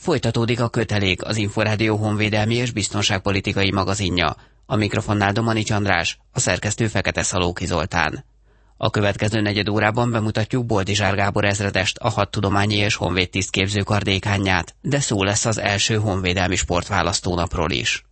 Folytatódik a Kötelék, az Inforádió honvédelmi és biztonságpolitikai magazinja. A mikrofonnál Domanics András, a szerkesztő Fekete Szalóki Zoltán. A következő negyed órában bemutatjuk Boldizsár Gábor ezredest, a hadtudományi és honvéd tisztképzőkar dékánját, de szó lesz az első honvédelmi sportválasztónapról is.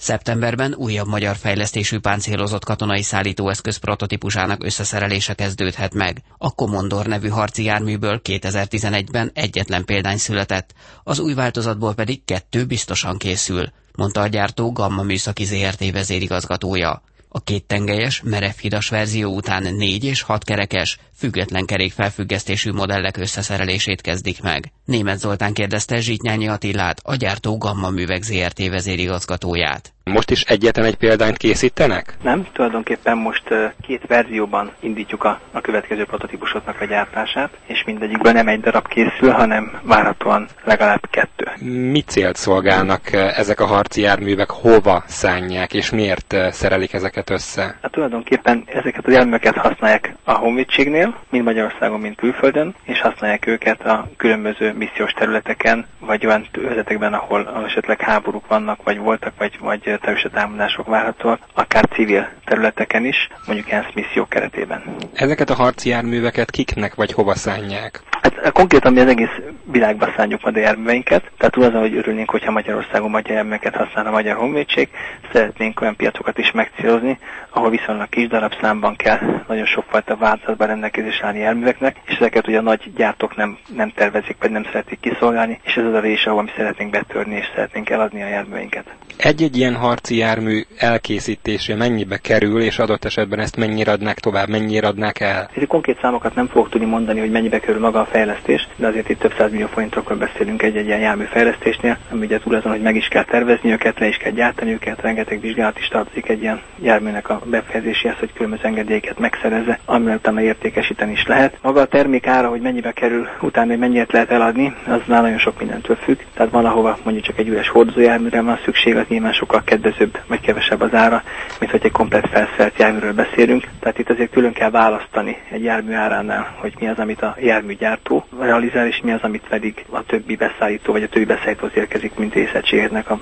Szeptemberben újabb magyar fejlesztésű páncélozott katonai szállítóeszköz prototípusának összeszerelése kezdődhet meg. A Komondor nevű harci járműből 2011-ben egyetlen példány született, az új változatból pedig 2 biztosan készül, mondta a gyártó Gamma Műszaki ZRT vezérigazgatója. A 2 tengelyes, merevhidas verzió után 4- és 6-kerekes, független kerékfelfüggesztésű modellek összeszerelését kezdik meg. Német Zoltán kérdezte Zsitnyányi Attilát, a gyártó Gamma Művek ZRT vezérigazgatóját. Most is egyetlen egy példányt készítenek? Nem, tulajdonképpen most 2 verzióban indítjuk a következő prototípusoknak a gyártását, és mindegyikből nem egy darab készül, hanem várhatóan legalább 2. Mi célt szolgálnak ezek a harci járművek, hova szánják, és miért szerelik ezeket össze? Hát, tulajdonképpen ezeket a járműveket használják a honvédségnél, mind Magyarországon, mind külföldön, és használják őket a különböző missziós területeken, vagy olyan területekben, ahol esetleg háborúk vannak, vagy voltak, vagy terrorista támadások várhatóak, akár civil területeken is, mondjuk ENSZ misszió keretében. Ezeket a harci járműveket kiknek vagy hova szánják? Hát konkrétan mi az egész világba szánjuk majd a járműveinket, tehát azon, hogy örülnénk, hogyha Magyarországon magyar járműveket használ a magyar honvédség, szeretnénk olyan piacokat is megcélozni, ahol viszonylag kis darabszámban kell nagyon sokfajta változatban rendelkezésre állni járműveknek, és ezeket ugye a nagy gyártók nem tervezik, vagy nem szeretik kiszolgálni, és ez az a része, ahol mi szeretnénk betörni, és szeretnénk eladni a járműveinket. Egy-egy ilyen harci jármű elkészítése mennyibe kerül, és adott esetben ezt mennyire adnák tovább, mennyire adnák el? Itt konkrét számokat nem fogok tudni mondani, hogy mennyibe kerül maga a fejlesztés, de azért itt több 100 millió forintokról beszélünk egy-egy ilyen jármű fejlesztésnél, ami ugye túl azon, hogy meg is kell tervezni őket, le is kell gyártani őket, rengeteg vizsgálat is tartozik egy ilyen járműnek a befejezéséhez, hogy különböző engedélyeket megszerezze, amivel utána értékesíteni is lehet. Maga a termék ára, hogy mennyibe kerül, utána hogy mennyit lehet eladni, az már nagyon sok mindentől függ. Tehát valahova mondjuk csak egy üres hordozójárműre van szükség, az nyilván sokkal kedvezőbb, vagy kevesebb az ára, mint hogy egy komplett felszerelt járműről beszélünk. Tehát itt azért külön kell választani egy jármű áránál, hogy mi az, amit a járműgyártó realizál, és mi az, amit pedig a többi beszállító, vagy a többi beszállítóhoz érkezik, mint részegységnek a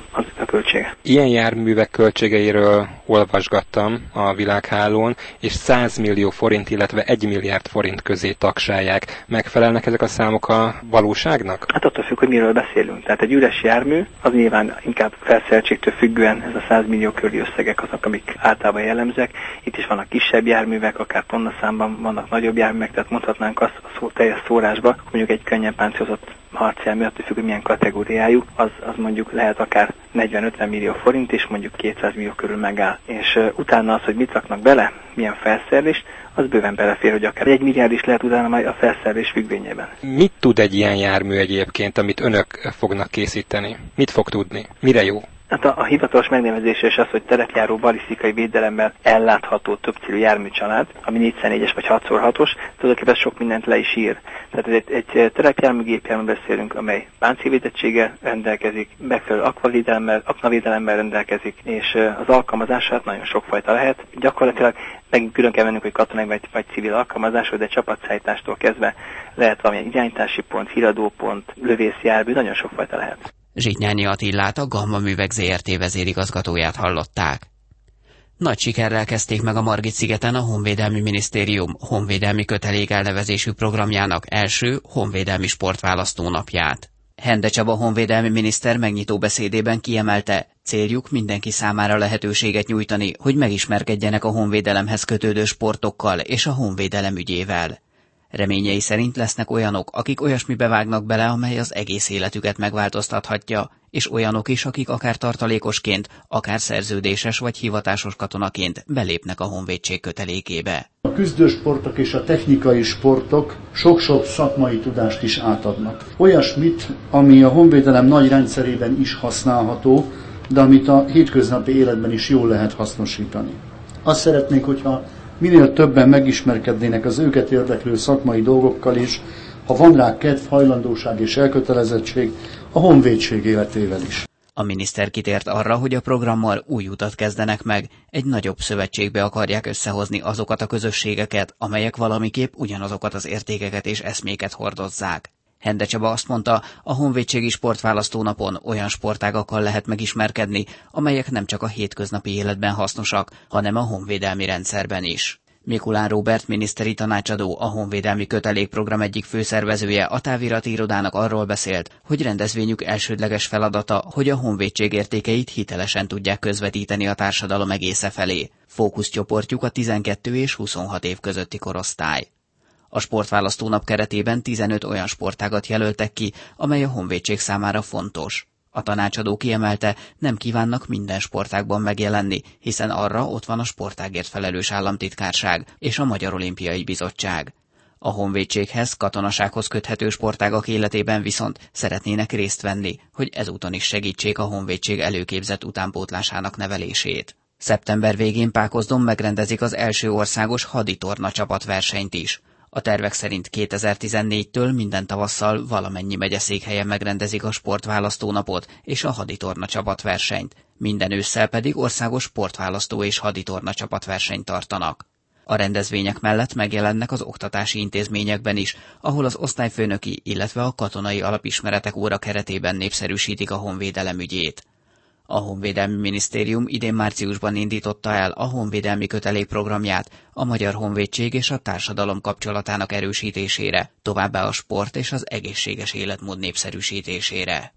költsége. Ilyen járművek költségeiről olvasgattam a világhálón, és 100 millió forint, illetve 1 milliárd forint közé tagsálják. Megfelelnek ezek a számok a valóságnak? Hát attól függ, hogy miről beszélünk. Tehát egy üres jármű, az nyilván inkább felszereltségtől függően ez a 100 millió körüli összegek azok, amik általában jellemzőek. Itt is vannak kisebb járművek, akár tonnaszámban vannak nagyobb járművek, tehát mondhatnánk azt a teljes szórásba, mondjuk egy könnyen páncélozott harcjármű, attól függ, hogy milyen kategóriájú, az mondjuk lehet akár 40-50 millió forint, és mondjuk 200 millió körül megáll. És utána az, hogy mit raknak bele, milyen felszerelést, az bőven belefér, hogy akár 1 milliárd is lehet utána majd a felszerelés függvényében. Mit tud egy ilyen jármű egyébként, amit önök fognak készíteni? Mit fog tudni? Mire jó? Hát a hivatalos megnevezése is az, hogy terepjáró balisztikai védelemmel ellátható többcélű járműcsalád, ami 4x4-es vagy 6x6-os, tulajdonképpen sok mindent le is ír. Tehát egy terepjárműgépjárműről beszélünk, amely páncélvédettséggel rendelkezik, megfelelő aknavédelemmel rendelkezik, és az alkalmazását nagyon sokfajta lehet. Gyakorlatilag megint külön kell vennünk, hogy katonai vagy civil alkalmazásról, de csapatszállítástól kezdve lehet valamilyen irányítási pont, híradópont, lövészjármű, nagyon sokfajta lehet. Zsitnyányi Attilát, a Gamma Művek ZRT vezérigazgatóját hallották. Nagy sikerrel kezdték meg a Margit-szigeten a Honvédelmi Minisztérium honvédelmi kötelék elnevezésű programjának első honvédelmi sportválasztónapját. Hende Csaba honvédelmi miniszter megnyitó beszédében kiemelte, céljuk mindenki számára lehetőséget nyújtani, hogy megismerkedjenek a honvédelemhez kötődő sportokkal és a honvédelem ügyével. Reményei szerint lesznek olyanok, akik olyasmibe vágnak bele, amely az egész életüket megváltoztathatja, és olyanok is, akik akár tartalékosként, akár szerződéses vagy hivatásos katonaként belépnek a honvédség kötelékébe. A küzdősportok és a technikai sportok sok-sok szakmai tudást is átadnak. Olyasmit, ami a honvédelem nagy rendszerében is használható, de amit a hétköznapi életben is jól lehet hasznosítani. Azt szeretnék, hogyha minél többen megismerkednének az őket érdeklő szakmai dolgokkal is, ha van rá kedv, hajlandóság és elkötelezettség, a honvédség életével is. A miniszter kitért arra, hogy a programmal új utat kezdenek meg, egy nagyobb szövetségbe akarják összehozni azokat a közösségeket, amelyek valamiképp ugyanazokat az értékeket és eszméket hordozzák. Hende Csaba azt mondta, a honvédségi sportválasztónapon olyan sportágakkal lehet megismerkedni, amelyek nem csak a hétköznapi életben hasznosak, hanem a honvédelmi rendszerben is. Mikulán Róbert miniszteri tanácsadó, a honvédelmi kötelék program egyik főszervezője a távirati irodának arról beszélt, hogy rendezvényük elsődleges feladata, hogy a honvédség értékeit hitelesen tudják közvetíteni a társadalom egésze felé. Fókuszcsoportjuk a 12 és 26 év közötti korosztály. A sportválasztónap keretében 15 olyan sportágat jelöltek ki, amely a honvédség számára fontos. A tanácsadó kiemelte, nem kívánnak minden sportágban megjelenni, hiszen arra ott van a sportágért felelős államtitkárság és a Magyar Olimpiai Bizottság. A honvédséghez, katonasághoz köthető sportágak életében viszont szeretnének részt venni, hogy ezúton is segítsék a honvédség előképzett utánpótlásának nevelését. Szeptember végén Pákozdon megrendezik az első országos haditorna csapatversenyt is. A tervek szerint 2014-től minden tavasszal valamennyi megyeszékhelyen megrendezik a sportválasztónapot és a haditorna csapatversenyt, minden ősszel pedig országos sportválasztó és haditorna csapatversenyt tartanak. A rendezvények mellett megjelennek az oktatási intézményekben is, ahol az osztályfőnöki, illetve a katonai alapismeretek óra keretében népszerűsítik a honvédelem ügyét. A Honvédelmi Minisztérium idén márciusban indította el a honvédelmi kötelék programját a Magyar Honvédség és a társadalom kapcsolatának erősítésére, továbbá a sport és az egészséges életmód népszerűsítésére.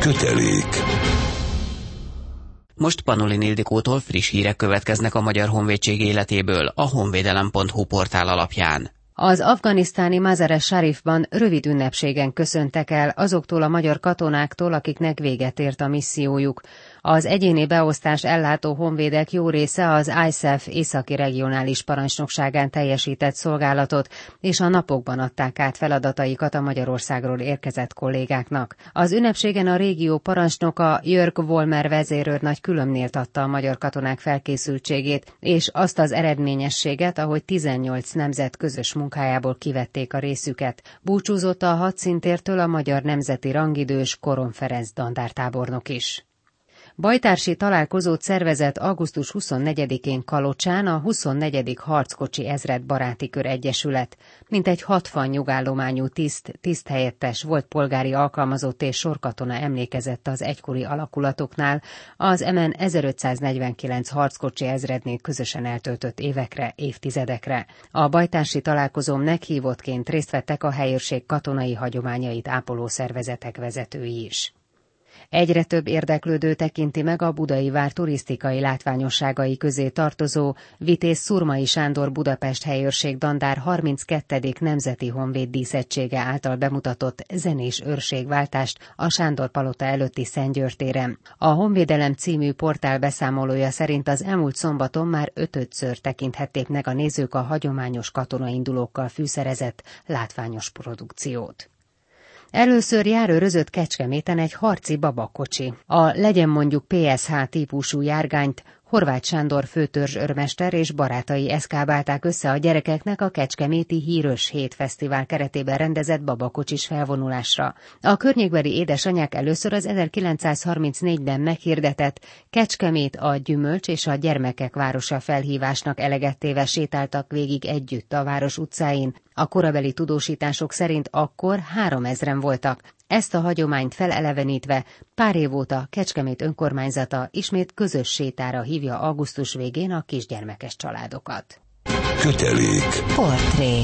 Kötelék. Most Panoli Nildikótól friss hírek következnek a Magyar Honvédség életéből a honvédelem.hu portál alapján. Az afganisztáni Mazar-e-Szarifban rövid ünnepségen köszöntek el azoktól a magyar katonáktól, akiknek véget ért a missziójuk. Az egyéni beosztást ellátó honvédek jó része az ISF északi regionális parancsnokságán teljesített szolgálatot, és a napokban adták át feladataikat a Magyarországról érkezett kollégáknak. Az ünnepségen a régió parancsnoka, Jörg Wollmer vezérőrnagy különbnélt adta a magyar katonák felkészültségét, és azt az eredményességet, ahogy 18 nemzet közös munkájából kivették a részüket. Búcsúzott a hadszíntértől a magyar nemzeti rangidős Korom Ferenc dandártábornok is. Bajtársi találkozót szervezett augusztus 24-én Kalocsán a 24. harckocsi ezred baráti kör egyesület. Mintegy 60 nyugállományú tiszt, tiszthelyettes, volt polgári alkalmazott és sorkatona emlékezett az egykori alakulatoknál, az MN 1549 harckocsi ezrednél közösen eltöltött évekre, évtizedekre. A bajtársi találkozón meghívottként részt vettek a helyőrség katonai hagyományait ápoló szervezetek vezetői is. Egyre több érdeklődő tekinti meg a Budai Vár turisztikai látványosságai közé tartozó Vitéz Szurmai Sándor Budapest helyőrség dandár 32. Nemzeti Honvéd Díszettsége által bemutatott zenés őrségváltást a Sándor Palota előtti Szent György téren. A Honvédelem című portál beszámolója szerint az elmúlt szombaton már ötödször tekinthették meg a nézők a hagyományos katonaindulókkal fűszerezett látványos produkciót. Először járőrözött Kecskeméten egy harci babakocsi. A legyen mondjuk PSH típusú járgányt Horváth Sándor főtörzsőrmester és barátai eszkábálták össze a gyerekeknek a Kecskeméti Hírös Hét Fesztivál keretében rendezett babakocsis felvonulásra. A környékbeli édesanyák először az 1934-ben meghirdetett Kecskemét a gyümölcs és a gyermekek városa felhívásnak eleget téve sétáltak végig együtt a város utcáin. A korabeli tudósítások szerint akkor 3000-en voltak. Ezt a hagyományt felelevenítve pár év óta Kecskemét önkormányzata ismét közös sétára hívja augusztus végén a kisgyermekes családokat. Kötelék. Portré.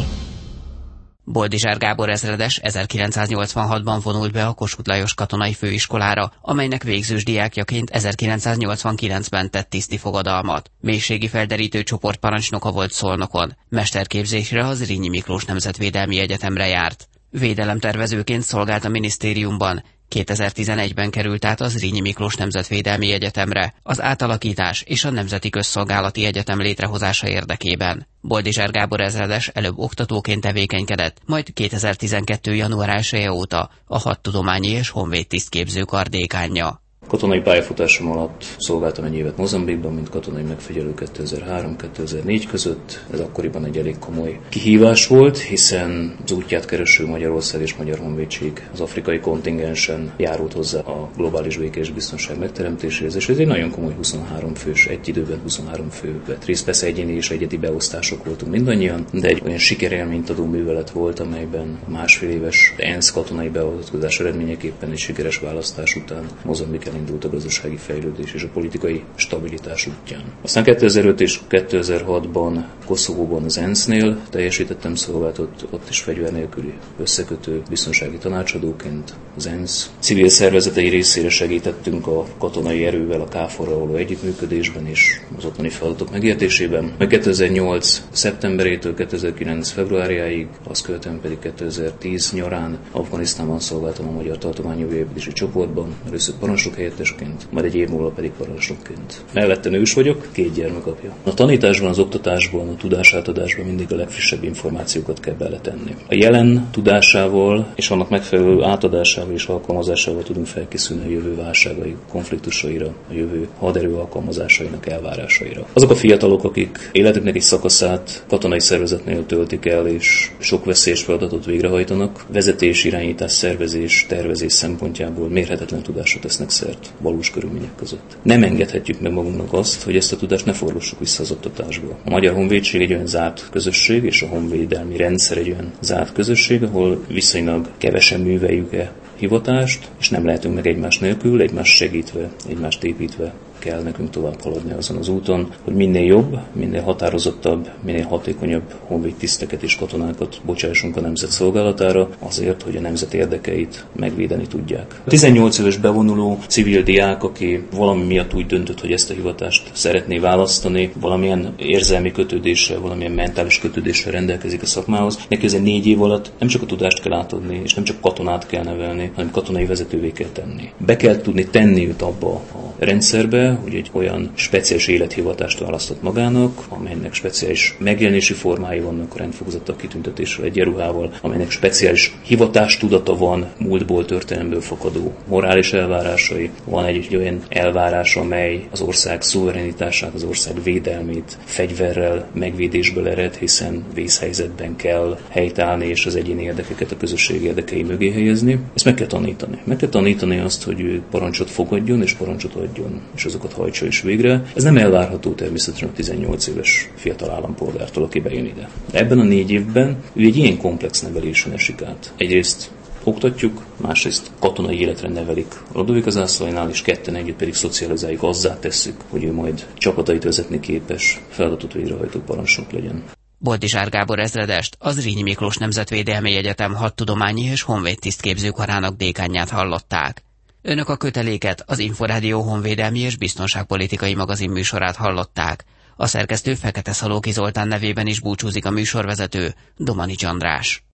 Boldizsár Gábor ezredes 1986-ban vonult be a Kossuth Lajos katonai főiskolára, amelynek végzős diákjaként 1989-ben tett tiszti fogadalmat. Mélységi felderítő csoportparancsnoka volt Szolnokon. Mesterképzésre az Zrínyi Miklós Nemzetvédelmi Egyetemre járt. Védelemtervezőként szolgált a minisztériumban, 2011-ben került át a Zrínyi Miklós Nemzetvédelmi Egyetemre, az átalakítás és a Nemzeti Közszolgálati Egyetem létrehozása érdekében. Boldizsár Gábor ezredes előbb oktatóként tevékenykedett, majd 2012. január 1-e óta a hadtudományi és honvédtisztképző kar dékánja. Katonai pályafutásom alatt szolgáltam egy évet Mozambikban, mint katonai megfigyelő 2003-2004 között. Ez akkoriban egy elég komoly kihívás volt, hiszen az útját kereső Magyarország és Magyar Honvédség az afrikai kontingensen járult hozzá a globális béke és biztonság megteremtéséhez, és ez egy nagyon komoly 23 fős, egy időben 23 fő vett részt, persze egyéni és egyedi beosztások voltunk mindannyian, de egy olyan sikerélményt adó művelet volt, amelyben a másfél éves ENSZ katonai beavatkozás eredményeképpen egy sikeres választás után Mozambik indult a gazdasági fejlődés és a politikai stabilitás útján. Aztán 2005 és 2006-ban Koszovóban az ENSZ-nél teljesítettem szolgálatot, ott is fegyver nélküli összekötő biztonsági tanácsadóként az ENSZ civil szervezetei részére segítettünk a katonai erővel a KFOR-ra való együttműködésben és az ottani feladatok megértésében. Meg 2008. szeptemberétől 2009. februárjáig, azt követően pedig 2010 nyarán Afganisztánban szolgáltam a Magyar Tartományi Vébkési Csoportban, először parancsnok helyettesként, majd egy év múlva pedig parancsnokként. Mellette nős vagyok, 2 gyermekapja. A tanításban, az oktatásban, a tudásátadásban mindig a legfrissebb információkat kell beletenni. A jelen tudásával és annak megfelelő átadásával és alkalmazásával tudunk felkészülni a jövő válságai, konfliktusaira, a jövő haderő alkalmazásainak elvárásaira. Azok a fiatalok, akik életüknek egy szakaszát katonai szervezetnél töltik el és sok veszélyes feladatot végrehajtanak, vezetés, irányítás, szervezés, tervezés szempontjából mérhetetlen tudásra tesznek szert valós körülmények között. Nem engedhetjük meg magunknak azt, hogy ezt a tudást ne fordítsuk vissza az oktatásból. A Magyar Honvédség egy olyan zárt közösség, és a honvédelmi rendszer egy olyan zárt közösség, ahol viszonylag kevesen műveljük-e hivatást, és nem lehetünk meg egymás nélkül, egymást segítve, egymást építve kell nekünk tovább haladni azon az úton, hogy minél jobb, minél határozottabb, minél hatékonyabb honvéd tiszteket és katonákat bocsássunk a nemzet szolgálatára, azért, hogy a nemzet érdekeit megvédeni tudják. A 18 éves bevonuló civil diák, aki valami miatt úgy döntött, hogy ezt a hivatást szeretné választani, valamilyen érzelmi kötődéssel, valamilyen mentális kötődéssel rendelkezik a szakmához, neki az 4 év alatt nem csak a tudást kell átadni, és nem csak katonát kell nevelni, hanem katonai vezetővé kell tenni. Be kell tudni tenni őt abba a rendszerbe, hogy egy olyan speciális élethivatást választott magának, amelynek speciális megjelenési formái vannak, rendfokozattal, kitüntetéssel, egyenruhával, amelynek speciális hivatástudata van, múltból, történelemből fakadó morális elvárásai, van egy olyan elvárás, amely az ország szuverenitását, az ország védelmét fegyverrel, megvédésből ered, hiszen vészhelyzetben kell helytállni és az egyéni érdekeket a közösség érdekei mögé helyezni. Ezt meg kell tanítani. Meg kell tanítani azt, hogy ő parancsot fogadjon és parancsot adjon, és azokat hajtsa is végre. Ez nem elvárható természetesen a 18 éves fiatal állampolgártól, aki bejön ide. De ebben a 4 évben ő egy ilyen komplex nevelésen esik át. Egyrészt oktatjuk, másrészt katonai életre nevelik. Lodovik az ászlainál, és ketten együtt pedig szocializáljuk, azzá tesszük, hogy ő majd csapatait vezetni képes, feladatot végrehajtó parancsnok legyen. Boldizsár Gábor ezredest, az Zrínyi Miklós Nemzetvédelmi Egyetem hadtudományi és honvéd tisztképzőkarának dékánját hallották. Önök a Köteléket, az Inforádió honvédelmi és biztonságpolitikai magazin műsorát hallották. A szerkesztő Fekete Szalóki Zoltán nevében is búcsúzik a műsorvezető, Domanics András.